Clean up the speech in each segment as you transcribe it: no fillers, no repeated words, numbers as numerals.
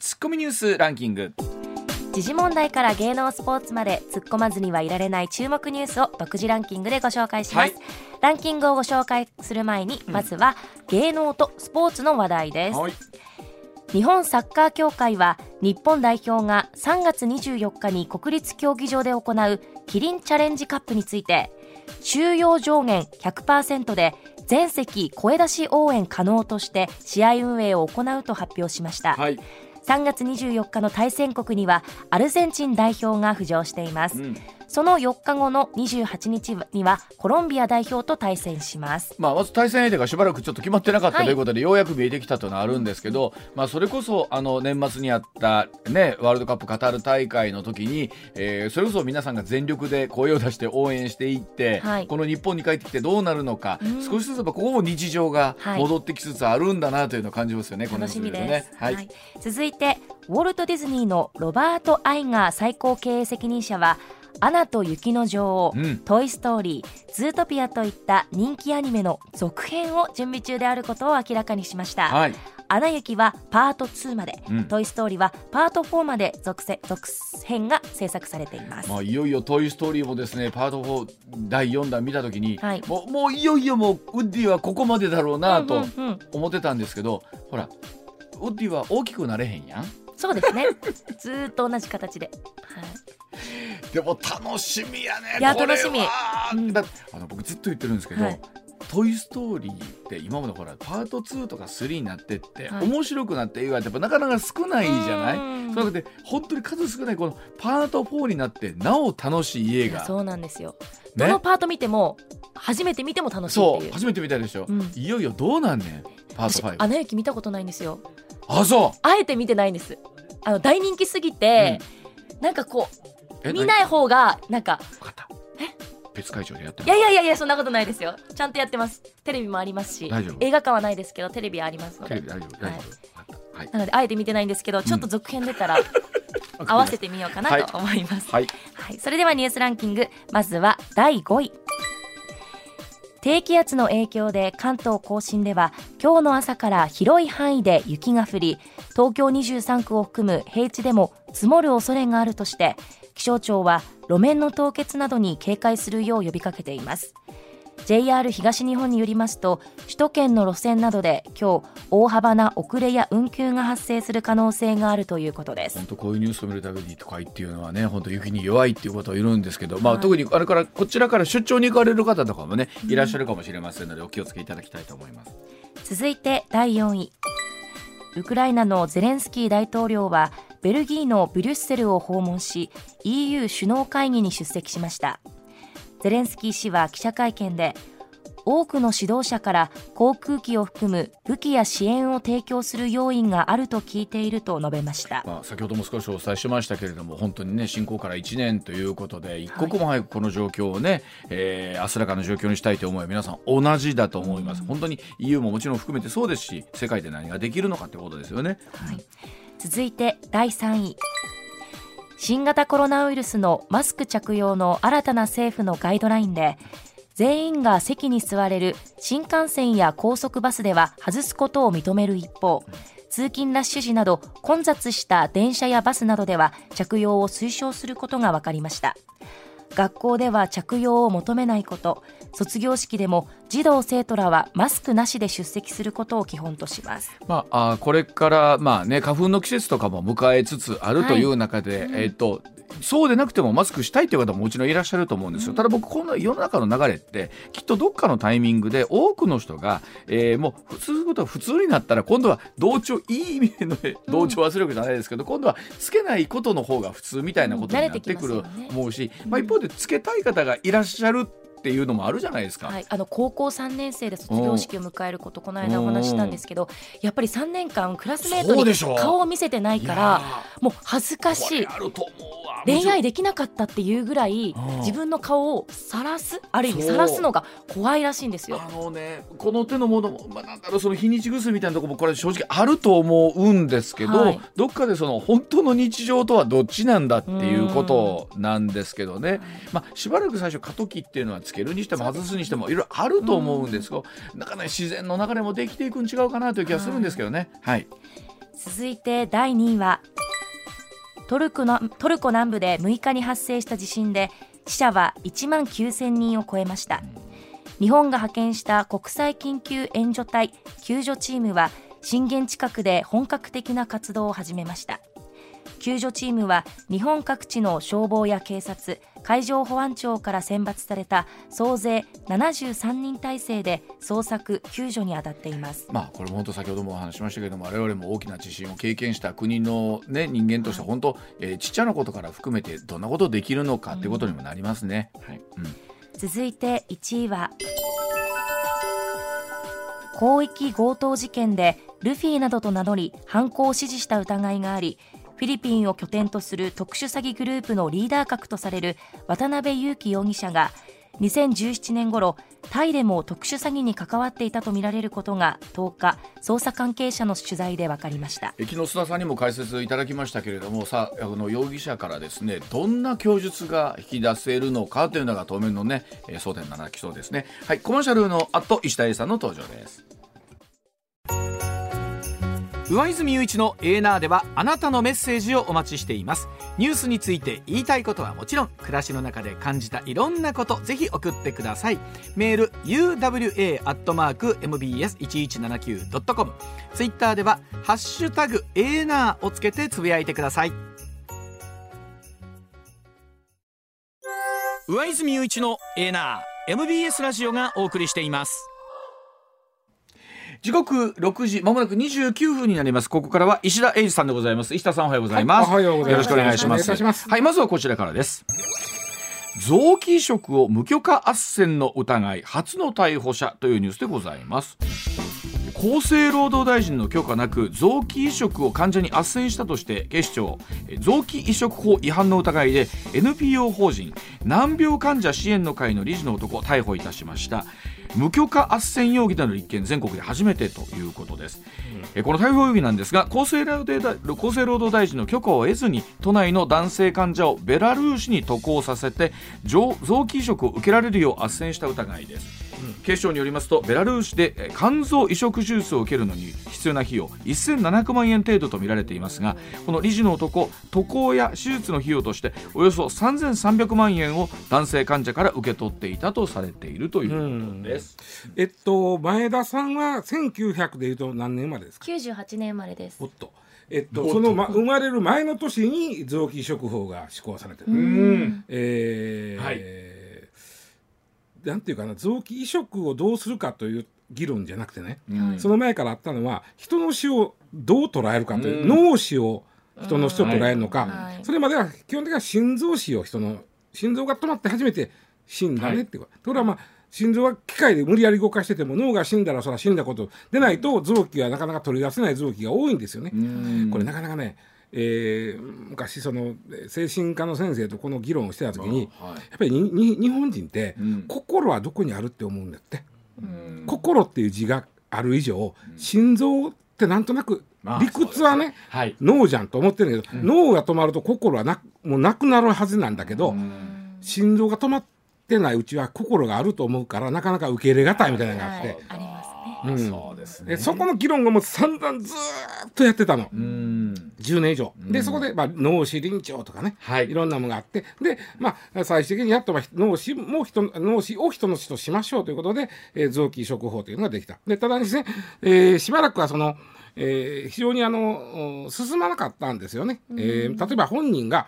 ツッコミニュースランキング。時事問題から芸能スポーツまで突っ込まずにはいられない注目ニュースを独自ランキングでご紹介します、はい、ランキングをご紹介する前に、まずは芸能とスポーツの話題です、はい、日本サッカー協会は日本代表が3月24日に国立競技場で行うキリンチャレンジカップについて、収容上限 100% で全席声出し応援可能として試合運営を行うと発表しました、はい、3月24日の対戦国にはアルゼンチン代表が浮上しています、その4日後の28日にはコロンビア代表と対戦します、まず対戦相手がしばらくちょっと決まってなかったということで、ようやく見えてきたというのはあるんですけど、それこそ年末にあった、ね、ワールドカップカタール大会の時に、それこそ皆さんが全力で声を出して応援していって、はい、この日本に帰ってきてどうなるのか、少しずつやっぱここも日常が戻ってきつつあるんだなというのを感じますよね、はい、楽しみです、ね、はい、続いてウォルト・ディズニーのロバート・アイガー最高経営責任者は、アナと雪の女王、トイストーリー、ズートピアといった人気アニメの続編を準備中であることを明らかにしました、はい、アナ雪はパート2まで、トイストーリーはパート4まで 続編が制作されています、いよいよトイストーリーもですね、パート4第4弾見たときに、はい、もういよいよもうウッディはここまでだろうなと思ってたんですけど、ほらウッディは大きくなれへんやん。そうですねずっと同じ形で、はい、でも楽しみやね。いやこれは楽しみ、僕ずっと言ってるんですけど、はい、トイストーリーって今までほらパート2とか3になってって、はい、面白くなって映画ってやっぱなかなか少ないじゃない。そういうわけで本当に数少ないこのパート4になってなお楽しい映画。いやそうなんですよ、ね、どのパート見ても初めて見ても楽しいっていう。そう初めて見たでしょ、いよいよどうなんねん。パート5アナ雪見たことないんですよ。あ、そう。あえて見てないんです。大人気すぎて、なんかこう見ない方がなんか分かった。別会場でやってます。いやそんなことないですよ。ちゃんとやってます。テレビもありますし、映画館はないですけどテレビはありますので。テレビ大丈夫、はい、はい、なのであえて見てないんですけど、ちょっと続編出たら合わせてみようかなと思います、はいはい、それではニュースランキング、まずは第5位。低気圧の影響で関東甲信では今日の朝から広い範囲で雪が降り、東京23区を含む平地でも積もる恐れがあるとして、気象庁は路面の凍結などに警戒するよう呼びかけています。 JR 東日本によりますと、首都圏の路線などで今日大幅な遅れや運休が発生する可能性があるということです。本当こういうニュースを見るたびに都会っていうのはね、本当雪に弱いっていうことを言うんですけど、特にあれからこちらから出張に行かれる方とかもね、いらっしゃるかもしれませんので、お気をつけいただきたいと思います。続いて第4位。ウクライナのゼレンスキー大統領はベルギーのブリュッセルを訪問し、 EU 首脳会議に出席しました。ゼレンスキー氏は記者会見で、多くの指導者から航空機を含む武器や支援を提供する要因があると聞いていると述べました、先ほども少しお伝えしましたけれども、本当にね、侵攻から1年ということで、一刻も早くこの状況をね、明らかな状況にしたいという思いは皆さん同じだと思います、本当に EU ももちろん含めてそうですし、世界で何ができるのかということですよね、続いて第3位。新型コロナウイルスのマスク着用の新たな政府のガイドラインで、全員が席に座れる新幹線や高速バスでは外すことを認める一方、通勤ラッシュ時など混雑した電車やバスなどでは着用を推奨することが分かりました。学校では着用を求めないこと、卒業式でも児童生徒らはマスクなしで出席することを基本とします、これから、花粉の季節とかも迎えつつあるという中で、そうでなくてもマスクしたいという方ももちろんいらっしゃると思うんですよ、ただ僕この世の中の流れってきっとどっかのタイミングで多くの人が、もう普通になったら、今度はいい意味での同調圧力じゃないですけど、今度はつけないことの方が普通みたいなことになってくると思うし、一方でつけたい方がいらっしゃるっていうのもあるじゃないですか、はい、高校3年生で卒業式を迎えることこの間お話したんですけど、やっぱり3年間クラスメートに顔を見せてないからもう恥ずかしい、恋愛できなかったっていうぐらい自分の顔を晒す、ある意味晒すのが怖いらしいんですよ。ね、この手のものも、なんだろう、その日にちぐすみたいなところもこれ正直あると思うんですけど、はい、どっかでその本当の日常とはどっちなんだっていうことなんですけどね、まあ、しばらく最初過渡期っていうのはつけるにしても外すにしてもいろいろあると思うんですけど、だからね、自然の流れもできていくん違うかなという気がするんですけどね、はい、続いて第2位はトルコ南部で6日に発生した地震で死者は1万9000人を超えました。日本が派遣した国際緊急援助隊救助チームは震源近くで本格的な活動を始めました。救助チームは日本各地の消防や警察、海上保安庁から選抜された総勢73人体制で捜索救助に当たっています。まあ、これも本当先ほどもお話しましたけれども、我々も大きな地震を経験した国の、ね、人間として本当、ちっちゃなことから含めてどんなことできるのかということにもなりますね、はい、続いて1位は広域強盗事件でルフィなどと名乗り犯行を指示した疑いがあり、フィリピンを拠点とする特殊詐欺グループのリーダー格とされる渡辺優樹容疑者が2017年頃タイでも特殊詐欺に関わっていたとみられることが10日捜査関係者の取材で分かりました。昨日須田さんにも解説いただきましたけれども、さあの容疑者からですね、どんな供述が引き出せるのかというのが当面のね、争点になってきそうですね。はい、コマーシャルの後石田英さんの登場です。上泉雄一のエーナーではあなたのメッセージをお待ちしています。ニュースについて言いたいことはもちろん、暮らしの中で感じたいろんなこと、ぜひ送ってください。メール uwa@mbs1179.com、 ツイッターではハッシュタグエーナーをつけてつぶやいてください。上泉雄一のエーナー MBS ラジオがお送りしています。時刻6時まもなく29分になります。ここからは石田英二さんでございます。石田さん、おはようございます。はい、おはようございます。よろしくお願いします。はい、まずはこちらからです。臓器移植を無許可斡旋の疑い、初の逮捕者というニュースでございます。厚生労働大臣の許可なく臓器移植を患者に斡旋したとして警視庁、臓器移植法違反の疑いで NPO 法人難病患者支援の会の理事の男を逮捕いたしました。無許可斡旋容疑での立件、全国で初めてということです。この逮捕容疑なんですが、厚生労働大臣の許可を得ずに都内の男性患者をベラルーシに渡航させて臓器移植を受けられるよう斡旋した疑いです。警視庁によりますと、ベラルーシで肝臓移植手術を受けるのに必要な費用1700万円程度と見られていますが、この理事の男、渡航や手術の費用としておよそ3300万円を男性患者から受け取っていたとされているということです。前田さんは1900でいうと何年生まれですか？98年生まれです。おっと、その、生まれる前の年に臓器移植法が施行されている。はい、なんていうかな、臓器移植をどうするかという議論じゃなくてね、その前からあったのは人の死をどう捉えるかという、脳死を人の死を捉えるのか、それまでは基本的には心臓死を、人の心臓が止まって初めて死んだねっていうこと、これはまあ心臓は機械で無理やり動かしてても脳が死んだらそれは死んだことでないと臓器はなかなか取り出せない臓器が多いんですよね。これなかなかね、昔その精神科の先生とこの議論をしてた時に、やっぱり日本人って心はどこにあるって思うんだって。心っていう字がある以上、心臓ってなんとなく理屈はね、脳じゃんと思ってるんだけど、脳が止まると心はもうなくなるはずなんだけど、心臓が止まってないうちは心があると思うから、なかなか受け入れがたいみたいなのがあって、そうですね、そこの議論がもう散々ずーっとやってたの、10年以上で、そこで、脳死臨調とかね、いろんなものがあって、で、最終的にやっと、脳死を人の死としましょうということで、臓器移植法というのができた。でただですね、しばらくはその、非常に進まなかったんですよね。例えば本人が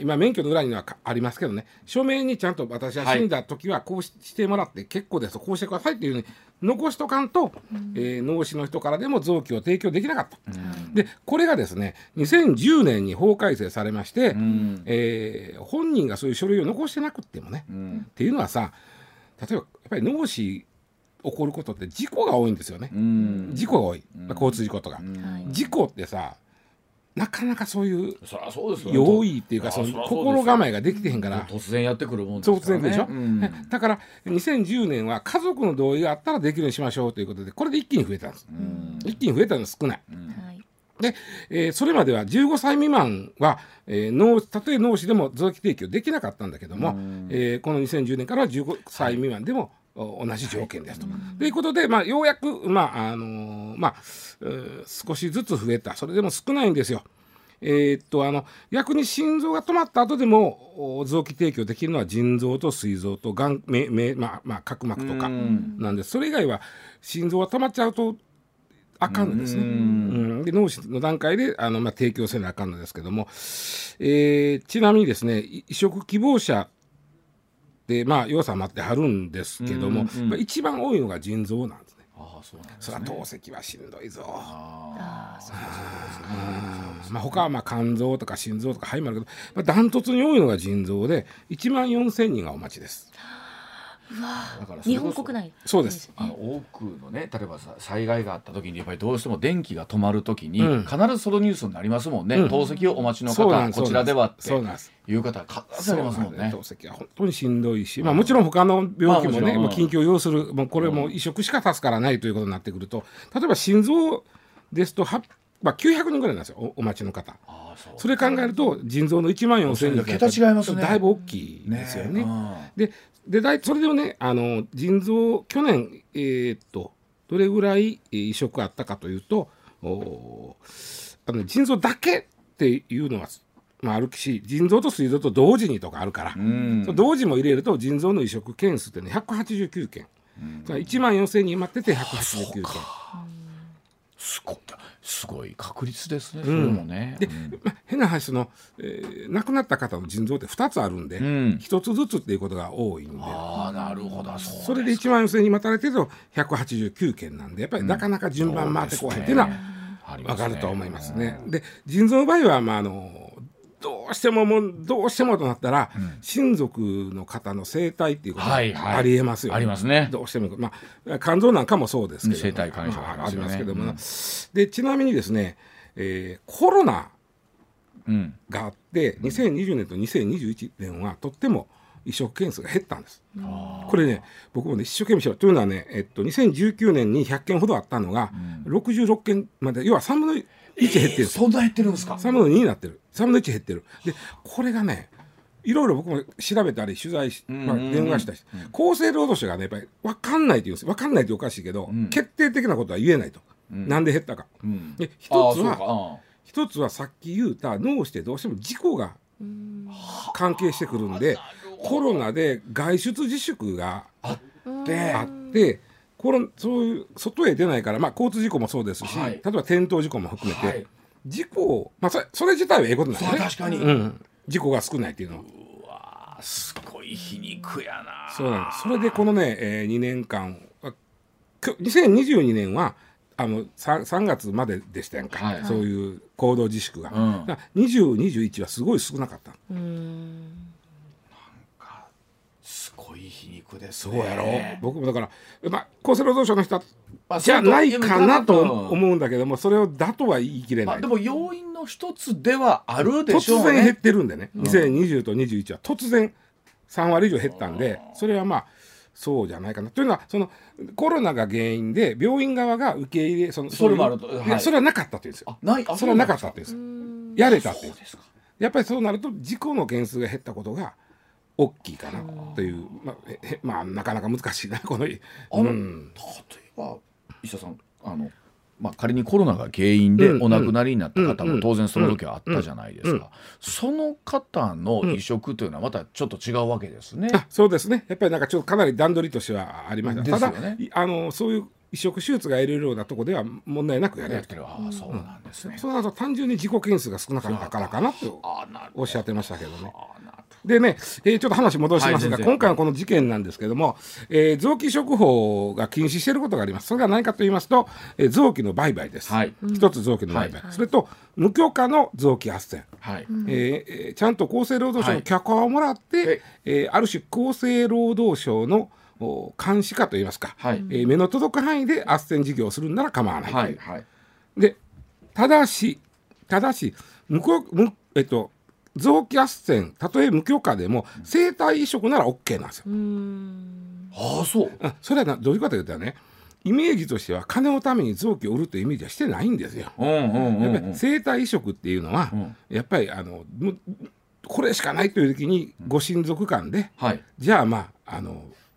今免許の裏にはありますけどね、署名にちゃんと私は死んだ時はこうしてもらって結構ですと、こうしてくださいっていうふうに残しとかんと、脳死の人からでも臓器を提供できなかった。でこれがですね、2010年に法改正されまして、本人がそういう書類を残してなくってもね、っていうのはさ、例えばやっぱり脳死起こることって事故が多いんですよね。事故が多い、交通事故とか。事故ってさ、なかなかそういう用意っていうか、その心構えができてへんから、突然やってくるもんですからね。突然くるでしょ、うん、だから2010年は家族の同意があったらできるようにしましょうということで、これで一気に増えたんです。一気に増えたのは少ない、で、それまでは15歳未満は、たとえ脳死でも臓器提供できなかったんだけども、この2010年からは15歳未満でも、同じ条件ですと。ということで、ようやく、少しずつ増えた。それでも少ないんですよ。逆に心臓が止まった後でも臓器提供できるのは腎臓と膵臓と眼目、角膜とかなんです。それ以外は心臓が止まっちゃうとあかんのですね。で、脳死の段階で提供せなあかんのですけども、ちなみにですね、移植希望者で要素は待ってはるんですけども、一番多いのが腎臓なんですね。それは透析はしんどいぞ。他は肝臓とか心臓とか肺もあるけど、ダントツに多いのが腎臓で14,000人がお待ちです。日本国内そうです。多くのね、例えば災害があった時にやっぱりどうしても電気が止まる時に必ずそのニュースになりますもんね。透析をお待ちの方、こちらではっていう方は必ずありますもんね。透析は本当にしんどいし、もちろん他の病気もね、緊急を要する、これも移植しか助からないということになってくると、例えば心臓ですと900人ぐらいなんですよ、お待ちの方。それ考えると腎臓の14,000人、桁違いますね。だいぶ大きいですよね。でそれでもね、腎臓去年、どれぐらい移植あったかというと、腎臓だけっていうのは、あるし、腎臓と膵臓と同時にとかあるから、同時も入れると腎臓の移植件数って、ね、189件、14,000人待ってて189件。すごい確率ですね。それもね。で、変な話、亡くなった方の腎臓って2つあるんで、1つずつっていうことが多いんで。なるほど。それで14,000人待たれてると189件なんで、やっぱりなかなか順番回ってこないっていうのは分かると思いますね。で、腎臓の場合はどうしてもとなったら、親族の方の生体っていうことがありえますよね。ありますね。どうしても、肝臓なんかもそうですけど、生体肝移植ありますけども、で、ちなみにですね、コロナがあって、2020年と2021年はとっても移植件数が減ったんです。これね、僕もね、一生懸命しろというのはね、2019年に100件ほどあったのが、66件まで、要は3分の1。1減ってる。そんな減ってるんですか。3分の2になってる。3分の1減ってる。で、これがね、いろいろ僕も調べたり取材し、電話したり、厚生労働省がね、やっぱり分かんないって言うんです。分かんないっておかしいけど、決定的なことは言えないと。なんで減ったか。で、一つはさっき言うた脳死でどうしても事故が関係してくるんで、コロナで外出自粛があって。そういう外へ出ないから、交通事故もそうですし、例えば転倒事故も含めて、事故を、それ自体はええことなんですね。確かに、事故が少ないっていうのは。うわ、すごい皮肉やな。そうなんです。それでこのね、2年間2022年は3月まででしたやんか、そういう行動自粛が、20、21はすごい少なかった。そうやろ。僕もだから、厚生労働省の人じゃないかなと思うんだけども、それをだとは言い切れない。でも要因の一つではあるでしょうね。突然減ってるんでね、2020と21は突然3割以上減ったんで、それはそうじゃないかなというのは、そのコロナが原因で病院側が受け入れ、それもあると。それはなかったというんですよ。それはなかったというんです。やれたっていう。やっぱりそうなると事故の件数が減ったことが大きいかなという、なかなか難しいな、この。例えば石田さん、仮にコロナが原因でお亡くなりになった方も当然その時はあったじゃないですか。その方の移植というのはまたちょっと違うわけですね。そうですね。やっぱりちょっとかなり段取りとしてはありました。ただそういう移植手術が得るようなとこでは問題なくやれてる。そうなんですね。そうなると単純に事故件数が少なかったからかなとおっしゃってましたけどね。でね、ちょっと話戻しますが、今回のこの事件なんですけども、臓器移植法が禁止していることがあります。それが何かと言いますと、臓器の売買です。一つ臓器の売買。それと、無許可の臓器斡旋。ちゃんと厚生労働省の許可をもらって、ある種厚生労働省の監視下といいますか、はい、目の届く範囲で斡旋事業をするんなら構わない、はいはい、でただし無許、臓器斡旋たとえ無許可でも生体移植なら OK なんですよ。うーん、ああ、そう。それはどういうかというとね、イメージとしては金のために臓器を売るというイメージはしてないんですよ。やっぱり生体移植っていうのは、やっぱりこれしかないという時にご親族間で、はい、じゃあまあ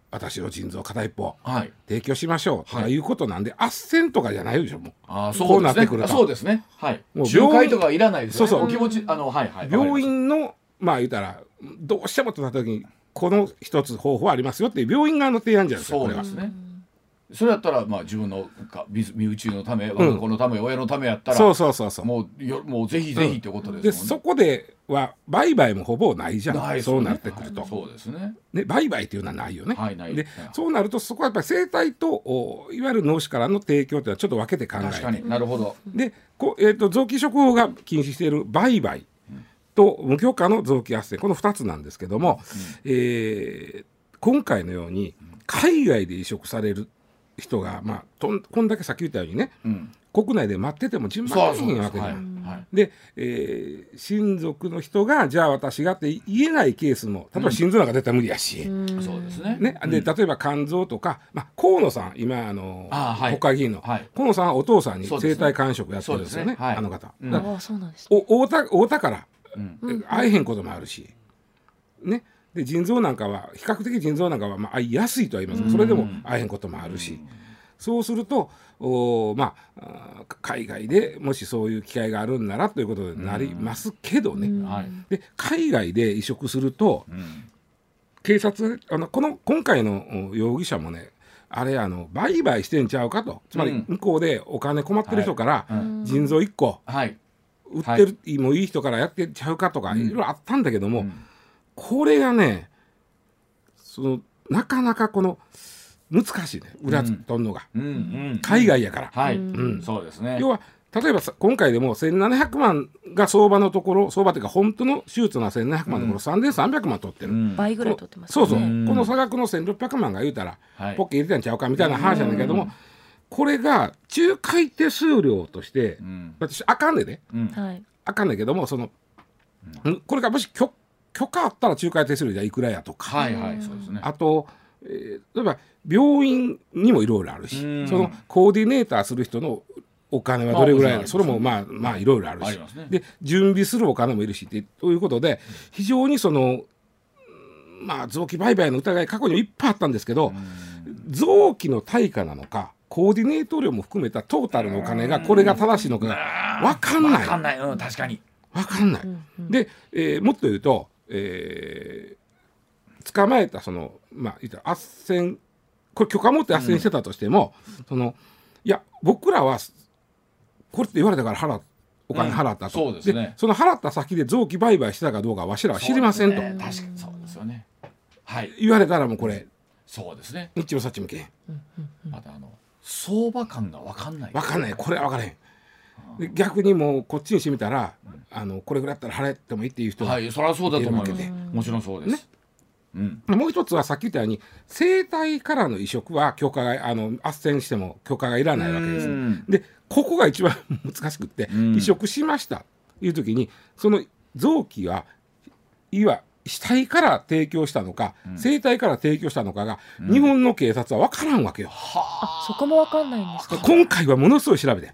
私の腎臓片一方、はい、提供しましょうということなんで、はい、斡旋とかじゃないでしょ、もう。あ、そうですね、こうなってくると。そうですね、はい、もう仲介とかいらないですよね。そうそう、お気持ち、はいはい、病院のまあ言ったらどうしてもとなった時にこの一つ方法ありますよっていう病院側の提案じゃないですか。そうですね、これは。それだったら、まあ、自分の身内のため、我が子のため、親のためやったら、もうぜひぜひってことですもんね。でそこでは売買もほぼないじゃん、ね、そうなってくると、はい、そうですね。で売買っていうのはないよね、はい、ないで、はい、そうなるとそこはやっぱり生体といわゆる脳死からの提供というのはちょっと分けて考える。確かに、なるほど。で臓器移植法が禁止している売買と無許可の臓器斡旋、この2つなんですけども、うん、今回のように海外で移植される人が、まあ、こんだけさっき言ったようにね、うん、国内で待ってても順番にいいわけじゃん。で、親族の人がじゃあ私がって言えないケースも、例えば心臓なんか絶対無理やし、うん、そうですね。ね、で例えば肝臓とか、まあ、河野さん、今はい、国会議員の、はい、河野さんはお父さんに生体肝移植やってるんですよね、はい、あの方。大田から、うん、会えへんこともあるしね。で腎臓なんかは比較的腎臓なんかはまあ会いやすいとは言いますが、それでも会えへんこともあるし、そうするとまあ海外でもしそういう機会があるんならということになりますけどね。で海外で移植すると、警察今回の容疑者もね、あれ売買してんちゃうかと、つまり向こうでお金困ってる人から腎臓1個売ってるもういい人からやってちゃうかとかいろいろあったんだけども、これがね、なかなか難しいね、裏取るのが、海外やから。要は例えば今回でも1700万が相場のところ、相場というか本当の手術の1700万のところ、3300万取ってる、倍ぐらい取ってます。そうそう、この差額の1600万が言うたらポッケ入れてんちゃうかみたいな話なんだけども、これが仲介手数料として私あかんでね、あかんだけども、これがもし許可あったら仲介手数料じゃいくらやとか、あと、例えば病院にもいろいろあるし、そのコーディネーターする人のお金はどれぐらいある、それもまあまあいろいろあるし、で準備するお金もいるしということで、非常にまあ臓器売買の疑い過去にいっぱいあったんですけど、臓器の対価なのかコーディネート料も含めたトータルのお金がこれが正しいのか分かんない。分かんない、確かに分かんない。で、もっと言うと捕まえたまあ言ったら斡旋、これ許可持って斡旋してたとしても、いや僕らはこれって言われたからお金払ったと、でその払った先で臓器売買したかどうかわしらは知りませんと、確かにそうですよね、言われたらもうこれそうですね、にっちもさっちもけん、また相場感が分かんない、分かんない、これは分からへん。逆にもうこっちにしてみたら、これぐらいだったら払ってもいいっていう人は、そりゃそうだと思います。もちろんそうです。もう一つはさっき言ったように生体からの移植は許可が斡旋しても許可がいらないわけです。でここが一番難しくって、移植しましたという時にその臓器はいわ死体から提供したのか、生体から提供したのかが、日本の警察は分からんわけよ。そこも分かんないんですか。今回はものすごい調べて。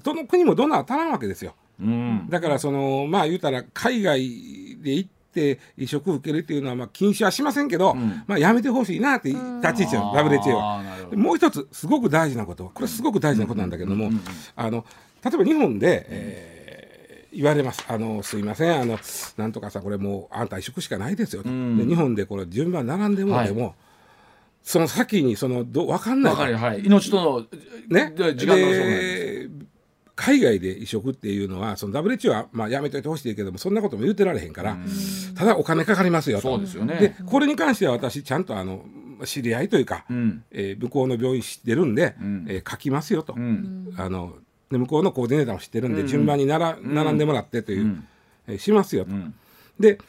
どの国もどんな当たらんわけですよ、うん、だからそのまあ言うたら海外で行って移植受けるっていうのはまあ禁止はしませんけど、うん、まあやめてほしいなって立ち位置の WHO は。もう一つすごく大事なことは、これすごく大事なことなんだけども、例えば日本で、言われます、すいません、なんとかさんこれもうあんた移植しかないですよと、うん、で日本でこれ順番並んでもらっても、はい、その先に分かんない、はい、命との、ね、時間のそうなんです。海外で移植っていうのはその WHO はまあやめといてほしいけども、そんなことも言うてられへんから、ただお金かかりますよと。そうですよね。でこれに関しては私ちゃんと知り合いというか、向こうの病院知ってるんで、書きますよと、で向こうのコーディネーターも知ってるんで、順番に並んでもらってという、しますよと。で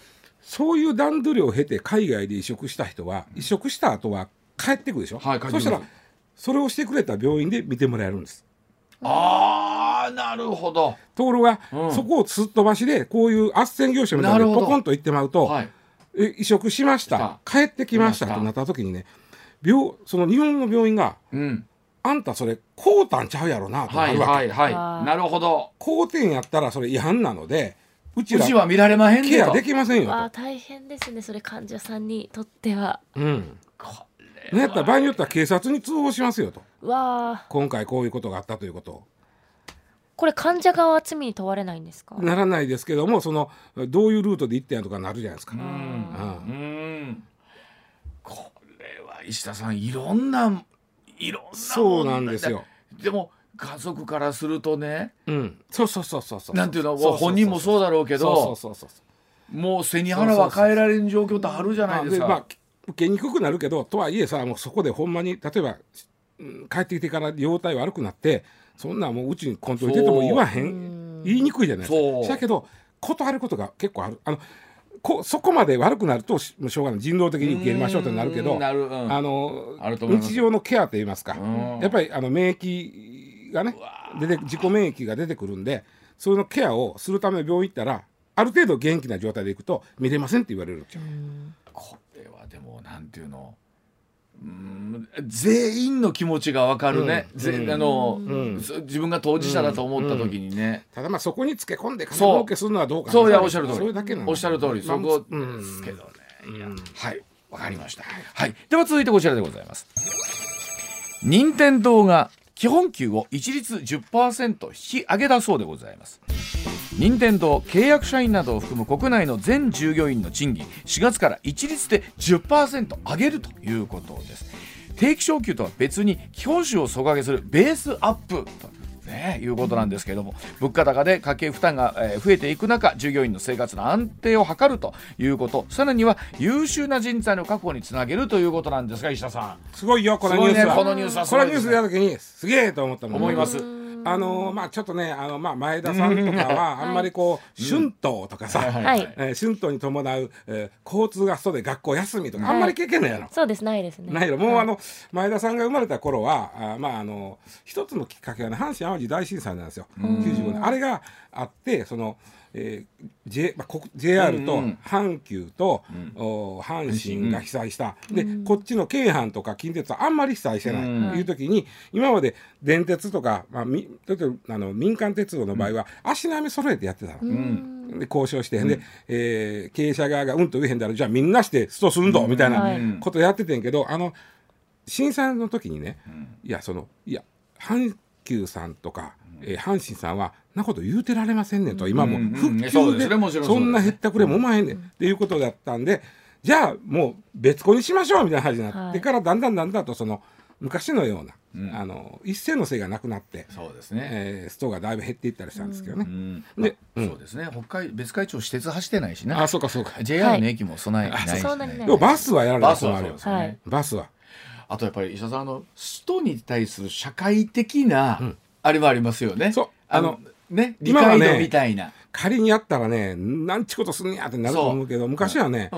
そういう段取りを経て海外で移植した人は、移植した後は帰ってくるでしょ。そしたらそれをしてくれた病院で見てもらえるんです。あー、なるほど。ところが、うん、そこをすっ飛ばしでこういう斡旋業者みたいなのでポコンと行ってまうと、はい、移植しました帰ってきましたとなった時にね、その日本の病院が、うん、あんたそれ買うたんちゃうやろなとなるわけ。なるほど。買うてんやったらそれ違反なのでうちは見られまへんねんと、ケアできませんよと。あ、大変ですねそれ、患者さんにとっては。うん。やったら場合によっては警察に通報しますよと。わ、今回こういうことがあったということを。これ患者側は罪に問われないんですか？ならないですけども、そのどういうルートで行ったやとかなるじゃないですか。これは石田さん、いろんなそうなんですよ。でも家族からするとね、そうそうそうそうそう、なんていうの、本人もそうだろうけど、もう背に腹は変えられん状況ってあるじゃないですか。受けにくくなるけど、とはいえさ、もうそこでほんまに例えば帰ってきてから容体悪くなって、そんなもううちにコントロールしてとも言わへん、言いにくいじゃないですか。だけど断ることが結構ある。そこまで悪くなるとしょうがない、人道的に受け入れましょうとなるけど、日常のケアといいますか、やっぱり免疫がね、自己免疫が出てくるんで、そのケアをするための病院行ったらある程度元気な状態でいくと見れませんって言われるんちゃう。これはでもなんていうの、全員の気持ちが分かるね、自分が当事者だと思った時にね。ただまあそこにつけ込んで金儲けするのはどうか。そうや、おっしゃる通り、それだけなの。おっしゃる通りそこですけどね。はい、わかりました。では続いてこちらでございます。任天堂が基本給を一律 10% 引き上げだそうでございます。任天堂、契約社員などを含む国内の全従業員の賃金、4月から一律で 10% 上げるということです。定期昇給とは別に基本給を底上げするベースアップと、いうことなんですけれども、物価高で家計負担が増えていく中、従業員の生活の安定を図るということ、さらには優秀な人材の確保につなげるということなんですが、石田さん、すごいよこのニュースは。このニュースはすごいですね。このニュースでやる時にすげえと思ったもん、ね、思います。まあちょっとね、まあ前田さんとかはあんまりこう春闘とかさ、春闘に伴う交通がストで学校休みとかあんまり経験ないやろ。そうです、ないですね。ないよ。もう前田さんが生まれた頃は、まあ一つのきっかけはね、阪神・淡路大震災なんですよ、95年。あれがあって、そのJR と阪急と阪神が被災した。でこっちの京阪とか近鉄はあんまり被災してないという時に、今まで電鉄とか、民間鉄道の場合は足並み揃えてやってたの。で交渉して、で経営者側がうんと言えへんだら、じゃあみんなしてストすんぞみたいなことやっててんけど、震災の時にね、いや阪急さんとか阪神さんはなこと言うてられませんねんと、今も復旧でそんなへったくれもまへんねんっていうことだったんで、じゃあもう別個にしましょうみたいな話になってから、だんだんとその昔のような、うん、一斉のせいがなくなって、そうですね、ストがだいぶ減っていったりしたんですけどね。で、そうですね。北海別海町私鉄走ってないしね。あ、そうかそうか。JR の駅も備えないしね。でもバスはやられたことあるよ。バスは。あとやっぱり石田さんストに対する社会的なあれはありますよね。そう、ね、理解度みたいな。仮にやったらね、なんちことすんやってなると思うけど、昔はね、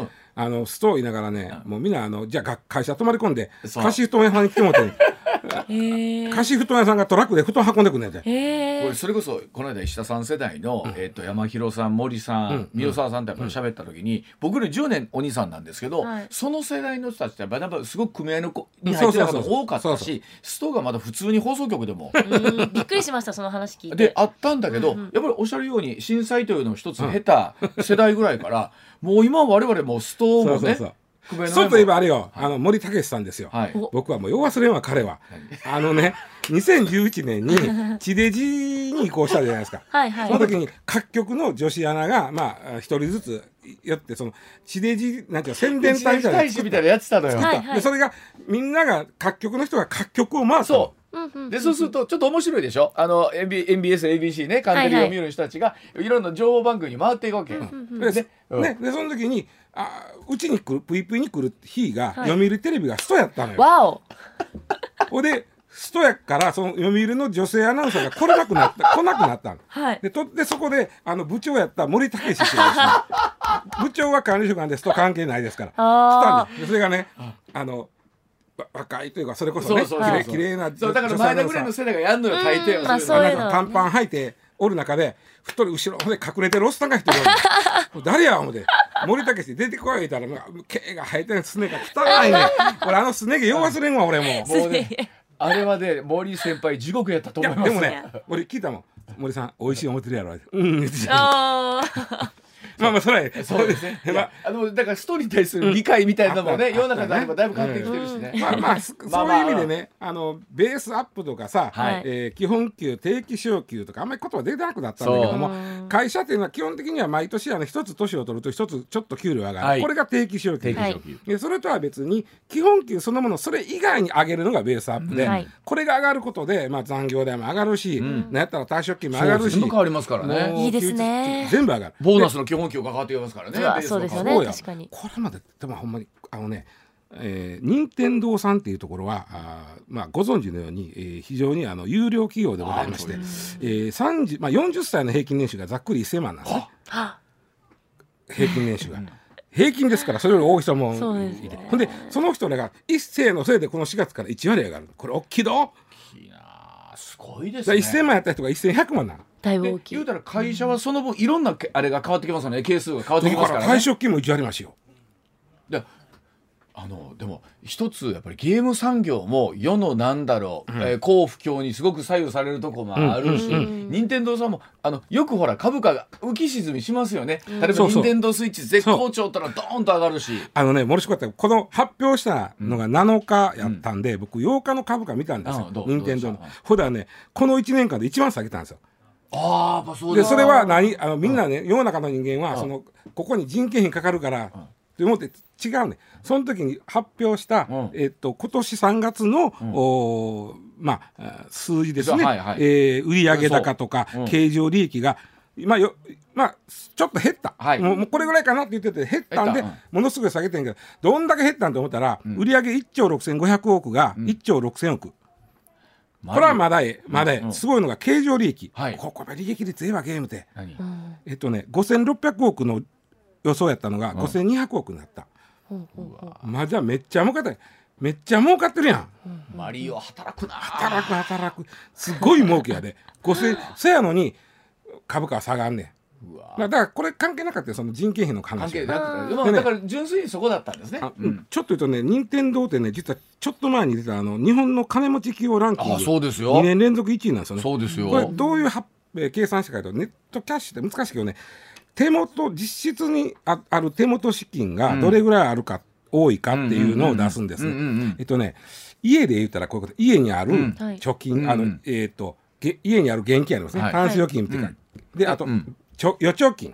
ストを言いながらね、もうみんなじゃあ会社泊まり込んで貸し布団屋さんに来てもって貸し布団屋さんがトラックで布団運んでくんねんて。これそれこそこの間石田さん世代の、山広さん、森さん、三沢さんとやっぱり喋った時に、僕より10年お兄さんなんですけど、その世代の人たちってやっぱりすごく組合の子に入ってる方も多かったし、ストがまだ普通に放送局でもびっくりしました、その話聞いて。であったんだけど、やっぱりおっしゃるように震災というのを一つ経た世代ぐらいからもう今我々もストもね、そうといえばあれよ、森武さんですよ。僕はもうよう忘れんわ、彼は。ね、2011年に地デジに移行したじゃないですか。その時に各局の女子アナがまあ一人ずつやって、その地デジなんていう宣伝隊みたいなやってたのよ。でそれがみんなが各局の人が各局を回すと。でそうするとちょっと面白いでしょ、MBS、ABC ね、カントリーを見る人たちがいろんな情報番組に回っていくわけ。でその時にうちに来るプイプイに来る日が読売テレビがストやったのよ。わお。ほでストやからその読売の女性アナウンサーが来れなくなった来なくなったの。でそこで部長やった森武氏っていうですね、部長は管理職なんでスト関係ないですから来たんで、それがね若いというか、それこそね、綺麗な、だから前田ぐらいの世代がやんのよ、大抵は。短パン履いておる中で太り後ろで隠れてるおっさんが一人おる。誰や思って森武氏出てこい言うたら毛が生えてるすねが汚いね。俺すね毛よう忘れんわ俺も。あれはね、森先輩地獄やったと思います。でもね、俺聞いたもん、森さん美味しい思ってるやろ。うん。まあそれはそうですね。だからストーリーに対する理解みたいなのもね、世の中であればだいぶ変わってきてるしね。そういう意味でね、ベースアップとかさ、基本給、定期昇給とかあんまり言葉出てなくなったんだけども、会社っていうのは基本的には毎年一つ年を取ると一つちょっと給料上がる。これが定期昇給。それとは別に基本給そのものそれ以外に上げるのがベースアップで、これが上がることで残業代も上がるし、なんやったら退職金も上がるし、全部変わりますからね。いいですね。全部上がる。ボーナスの基本給が変わっていますからね。そうですよね。確かに。これまででもほんまにね、任天堂さんっていうところはまあご存知のように、非常に優良企業でございまして、40歳の平均年収がざっくり1000万なんですね。平均年収が。平均ですから、それより大きさもいて。ほんでその人らが一世のせいでこの4月から1割上がる。これ大きいど。すごいですね。1000万やった人が1100万なの。だいぶ大きい。言うたら会社はその分いろんなあれが変わってきますよね。係数が変わってきますからね。だから退職金も1割増しよ。で、でも一つやっぱりゲーム産業も世の好不況にすごく左右されるとこもあるし、任天堂さんもよくほら株価が浮き沈みしますよね。例えば任天堂スイッチ絶好調ったらドーンと上がるし、もしかしたらこの発表したのが7日やったんで、僕8日の株価見たんですよ、任天堂の。ほらね、この1年間で一番下げたんですよ。でそれはみんなね、世の中の人間はここに人件費かかるからって思って違うね。その時に発表した今年3月の数字ですね、売上高とか経常利益がちょっと減った、もうこれぐらいかなって言ってて減ったんで、ものすごい下げてんけど、どんだけ減ったんと思ったら、売上1兆6500億が1兆6000億。これはまだすごいのが経常利益。これ利益率ええわ、ゲームで。5600億の予想やったのが5200億になった。まあじゃあめっちゃ儲かった。めっちゃ儲かってるやん。マリオ働くな。働く。すごい儲けやで。そやのに株価は下がんねん。だからこれ関係なかったよ、その人件費の話。だから純粋にそこだったんですね。ちょっと言うとね、任天堂ってね、実はちょっと前に出た日本の金持ち企業ランキング2年連続1位なんですよね。そうですよ。これどういう計算してかというと、ネットキャッシュって難しいけどね、実質にある手元資金がどれぐらいあるか多いかっていうのを出すんです。家で言ったらこういうこと、家にある貯金、家にある現金ありますね、タンス預金っていうか、であと預貯金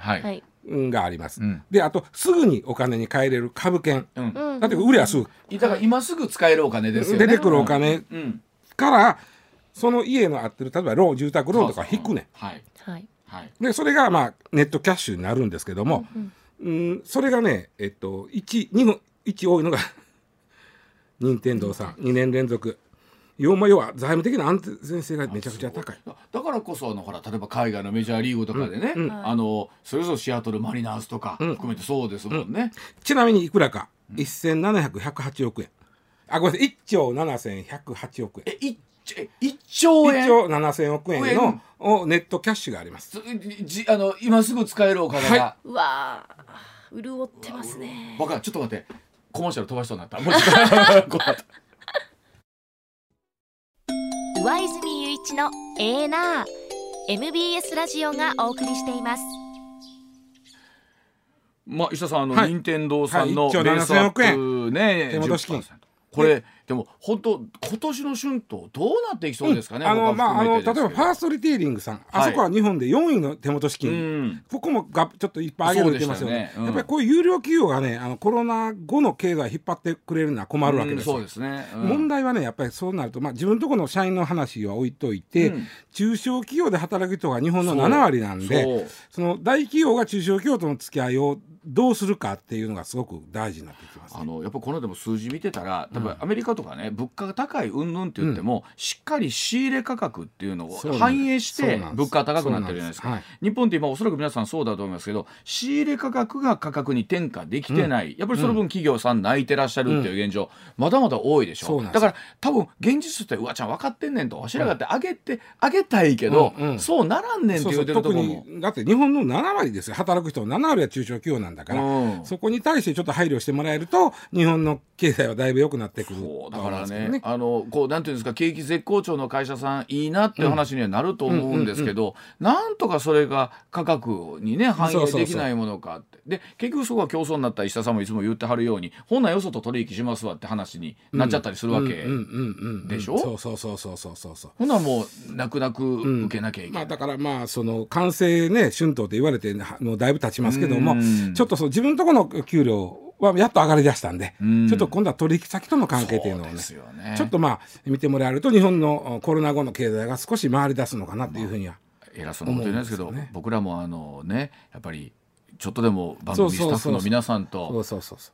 があります、うん、であとすぐにお金に換えれる株券、うん、だって売りはすぐだから今すぐ使えるお金ですよね、出てくるお金からその家のあってる例えばローン住宅ローンとか引くね、はいはい、でそれが、まあ、ネットキャッシュになるんですけども、うんうんうん、それがね、1多いのが任天堂さん2年連続要は財務的な安全性がめちゃくちゃ高い。だからこそほら例えば海外のメジャーリーグとかでね、うんうん、それこそシアトルマリナーズとか含めてそうですもんね、うんうん、ちなみにいくらか、うん、1708億円あごめんなさい1兆7108億円1兆円1兆7000億円のネットキャッシュがあります。今すぐ使えるお金が、はい、うわー潤ってますね。僕はちょっと待ってコマーシャル飛ばしそうになったもう上泉雄一のエーナー MBS ラジオがお送りしています。まあ、石田さん任天堂さんのベースアップね、手元資金これでも本当今年の春闘どうなっていきそうですかね、うん、例えばファーストリテイリングさん、はい、あそこは日本で4位の手元資金、うん、ここもがちょっといっぱい上げてますよ ね、うん、やっぱりこういう有料企業がねコロナ後の経済を引っ張ってくれるのは困るわけですよ、うんそうですねうん、問題はねやっぱりそうなると、まあ、自分のところの社員の話は置いといて、うん、中小企業で働く人が日本の7割なんで その大企業が中小企業との付き合いをどうするかっていうのがすごく大事になってきます、ね、やっぱこのでも数字見てたら多分アメリカとかね、うん、物価が高い云々って言っても、うん、しっかり仕入れ価格っていうのを反映して物価が高くなってるじゃないですかです、はい、日本って今おそらく皆さんそうだと思いますけど仕入れ価格が価格に転嫁できてない、うん、やっぱりその分企業さん泣いてらっしゃるっていう現状、うん、まだまだ多いでしょ。だから多分現実ってうわちゃん分かってんねんとわしらがって上げたいけど、うんうん、そうならんねんって言ってるところも特にだって日本の7割ですよ働く人の7割は中小企業なんだから、うん、そこに対してちょっと配慮してもらえると日本の経済はだいぶ良くなってくる。そうだからねこうなんていうんですか景気絶好調の会社さんいいなっていう話にはなると思うんですけど、うんうんうんうん、なんとかそれが価格にね反映できないものかってそうそうそうで結局そこが競争になった石田さんもいつも言ってはるように本来よそと取引しますわって話になっちゃったりするわけでしょ。そうそうそうそうそうそうそうほなもう泣く泣く受けなきゃいけない、うんまあ、だからまあその完成ね春闘って言われてもうだいぶ経ちますけども、うん、ちょっとそう自分のところの給料はやっと上がりだしたんで、うん、ちょっと今度は取引先との関係というのを ねちょっとまあ見てもらえると日本のコロナ後の経済が少し回り出すのかなというふうには、まあ、偉そうなこと言うんですけど僕らもねやっぱりちょっとでも番組スタッフの皆さんと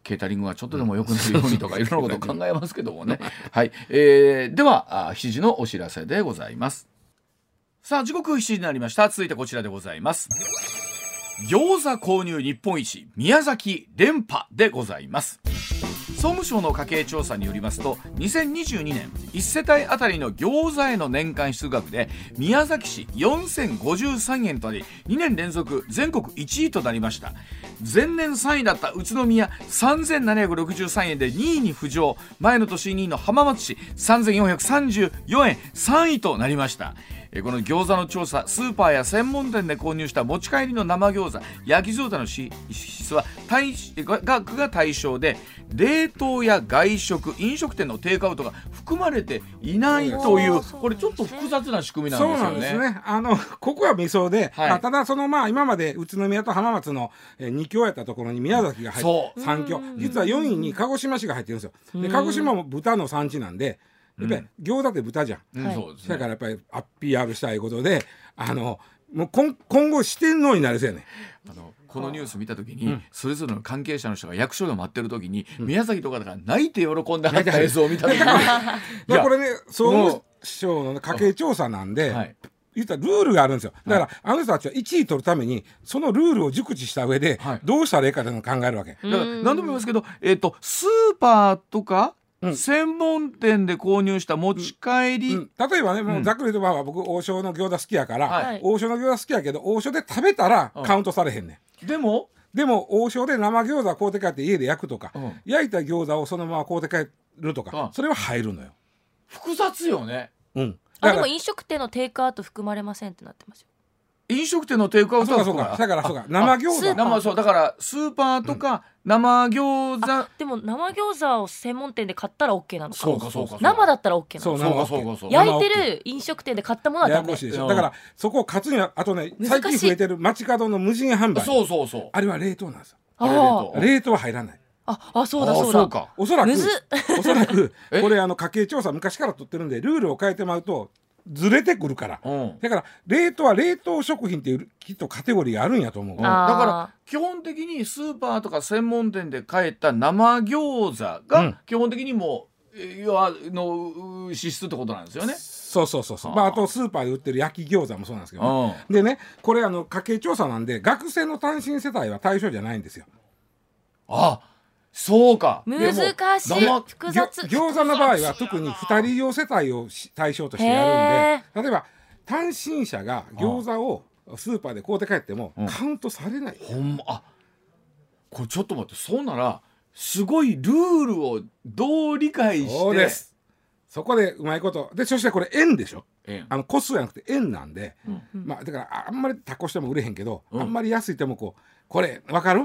ケータリングがちょっとでも良くなるようにとかいろんなことを考えますけどもねはい、では7時のお知らせでございます。さあ時刻7時になりました。続いてこちらでございます。餃子購入日本一宮崎連覇でございます。総務省の家計調査によりますと2022年1世帯あたりの餃子への年間支出額で宮崎市4053円となり2年連続全国1位となりました。前年3位だった宇都宮3763円で2位に浮上前の年2位の浜松市3434円3位となりました。この餃子の調査スーパーや専門店で購入した持ち帰りの生餃子焼き餃子の支出は額が対象で冷凍や外食飲食店のテイクアウトが含まれていないというこれちょっと複雑な仕組みなんですよね。そうなんですねここは味噌で、はい、ただそのまあ今まで宇都宮と浜松の2強やったところに宮崎が入って3強実は4位に鹿児島市が入ってるんですよ。で鹿児島も豚の産地なんでやっぱり餃子って豚じゃん、はい、だからやっぱり PR したいことでもう今後四天王になりそうやねこのニュース見たときに、うん、それぞれの関係者の人が役所で待ってるときに、うん、宮崎とかだから泣いて喜んだ映像を見たときにだこれね総務省の家計調査なんで、はい、言ったらルールがあるんですよ。だからあの人たちは1位取るためにそのルールを熟知した上で、はい、どうしたらいいかというのを考えるわけ。だから何度も言いますけど、スーパーとかうん、専門店で購入した持ち帰り、うんうん、例えばねもうざっくり言うと、うん、僕王将の餃子好きやから、はい、王将の餃子好きやけど王将で食べたらカウントされへんねん、うん、でも王将で生餃子買うて帰って家で焼くとか、うん、焼いた餃子をそのまま買うて帰るとか、うん、それは入るのよ。複雑よね、うん、でも飲食店のテイクアウト含まれませんってなってますよ。飲食店のテイクアウトはそうか生餃子だからスーパーとか、うん生餃子でも生餃子を専門店で買ったら OK なのか。そうかそうかそう、生だったら OK なの。そうか焼いてる飲食店で買ったものはダメ。ややこしいでしょ。だからそこを勝つにはあとね、最近増えてる街角の無人販売、そうあれは冷凍なんですよ。冷凍は入らない。あそうだ。おそらくこれ家計調査昔から取ってるんで、ルールを変えてもらうとずれてくるから、うん、だから冷凍は冷凍食品っていうきっとカテゴリーがあるんやと思う、うん、だから基本的にスーパーとか専門店で買えた生餃子が基本的にもう、の支出ってことなんですよね。そう、あとスーパーで売ってる焼き餃子もそうなんですけど、ね、でね、これ家計調査なんで学生の単身世帯は対象じゃないんですよ。あ、そうか、難しい、複雑。餃子の場合は特に2人用世帯を対象としてやるんで、例えば単身者が餃子をスーパーで買うて帰ってもカウントされない、うん、ほんま。あ、これちょっと待って、そうならすごいルールをどう理解して、そうです、そこでうまいことで、そしてこれ円でしょ、個数じゃなくて円なんで、うん、だからあんまりタコしても売れへんけど、うん、あんまり安いてもこれ分かる？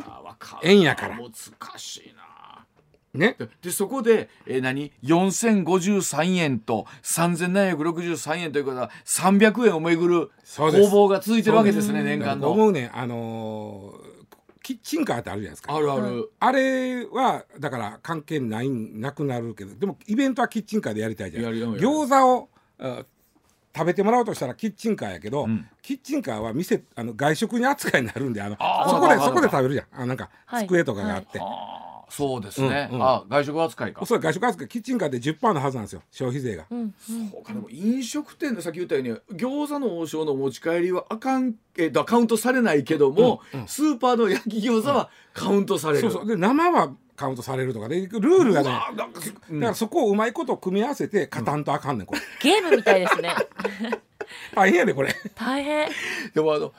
円やから難しいな、ね、でそこで、4053円と3763円ということは300円をめぐる攻防が続いてるわけですね、年間の。思うね、キッチンカーってあるじゃないですか。ある。あれはだから関係ないなくなるけど、でもイベントはキッチンカーでやりたいじゃん。餃子を食べてもらおうとしたらキッチンカーやけど、うん、キッチンカーは店外食に扱いになるんで、そこで食べるじゃん。机とかがあって、そうですね、外食扱いか。そう、外食扱い。キッチンカーで 10% のはずなんですよ、消費税が、うん、そうか。でも飲食店でさっき言ったように餃子の王将の持ち帰りはあかん、カウントされないけども、スーパーの焼き餃子はカウントされる、そうで生はカウントされるとかで、ルールがね、だからそこをうまいこと組み合わせて勝たんとあかんねん、これ。ゲームみたいですね。大変やでこれ。大変。でも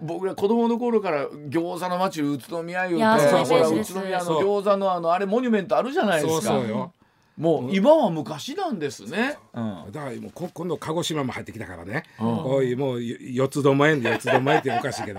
僕ら子供の頃から餃子の街宇都宮いうて、宇都宮の餃子のあれモニュメントあるじゃないですか。そうよ。もう今は昔なんですね。だからもう今度鹿児島も入ってきたからね。こういうもう四つどもえんで、四つどもえっておかしいけど、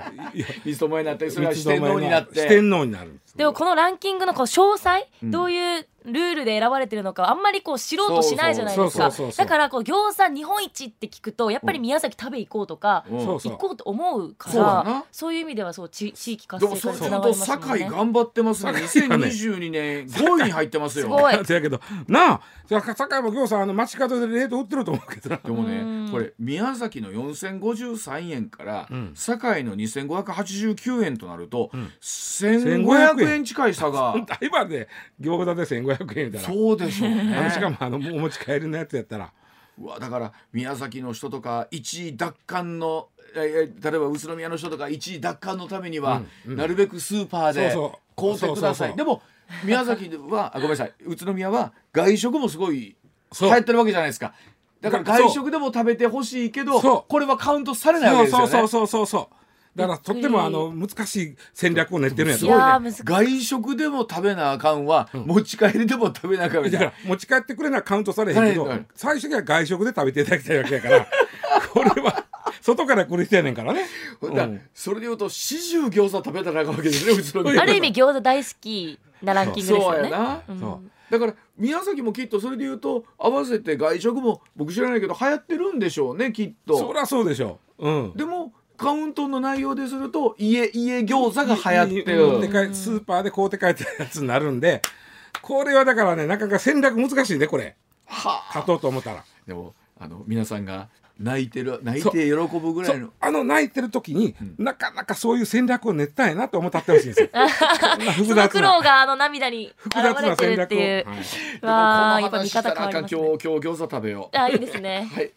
三つどもえになって、それは四天王になって、四天王になるんです。でもこのランキングの詳細、どういうルールで選ばれてるのかあんまり知ろうとしないじゃないですか。だから餃子日本一って聞くとやっぱり宮崎食べ行こうとか行こうと思うから、そういう意味では地域活性化につながりますもんね。堺頑張ってますね。2022年5位に入ってますよ。すごい。だけどなあ、堺も餃子街角で冷凍売ってると思うけど、でもね、これ宮崎の4053円から堺の2589円となると1500円近い差が。今ね餃子で1500円みたいな。そうでしょうね。しかもお持ち帰りのやつやったら、うわ、だから宮崎の人とか1位奪還の、例えば宇都宮の人とか1位奪還のためには、なるべくスーパーで買うてください。でも宮崎はごめんなさい、宇都宮は外食もすごい流行ってるわけじゃないですか。だから外食でも食べてほしいけど、これはカウントされないわけですよね。そう。だからとっても難しい戦略を練ってるんやと。外食でも食べなあかんは、持ち帰りでも食べなあかんみたいな。持ち帰ってくれならカウントされへんけど、最初には外食で食べていただきたいわけやから。これは外から来る人やねんからね。それで言うと40餃子食べたらあかんわけですね、うちの。ある意味餃子大好きなランキングですよね。だから宮崎もきっとそれで言うと合わせて外食も僕知らないけど流行ってるんでしょうね、きっと。そりゃそうでしょう。でもカウントの内容ですると家餃子が流行ってる、スーパーで買うて帰ったやつになるんで、これはだからね、なかなか戦略難しいね、これ。勝とうと思ったら。でも皆さんが泣いて喜ぶぐらいの泣いてる時に、なかなかそういう戦略を練ったんやなと思ってあってほしいんですよ。その苦労が涙に表れてるっていう。でもこの話したら今日餃子食べよう。あ、いいですね。はい。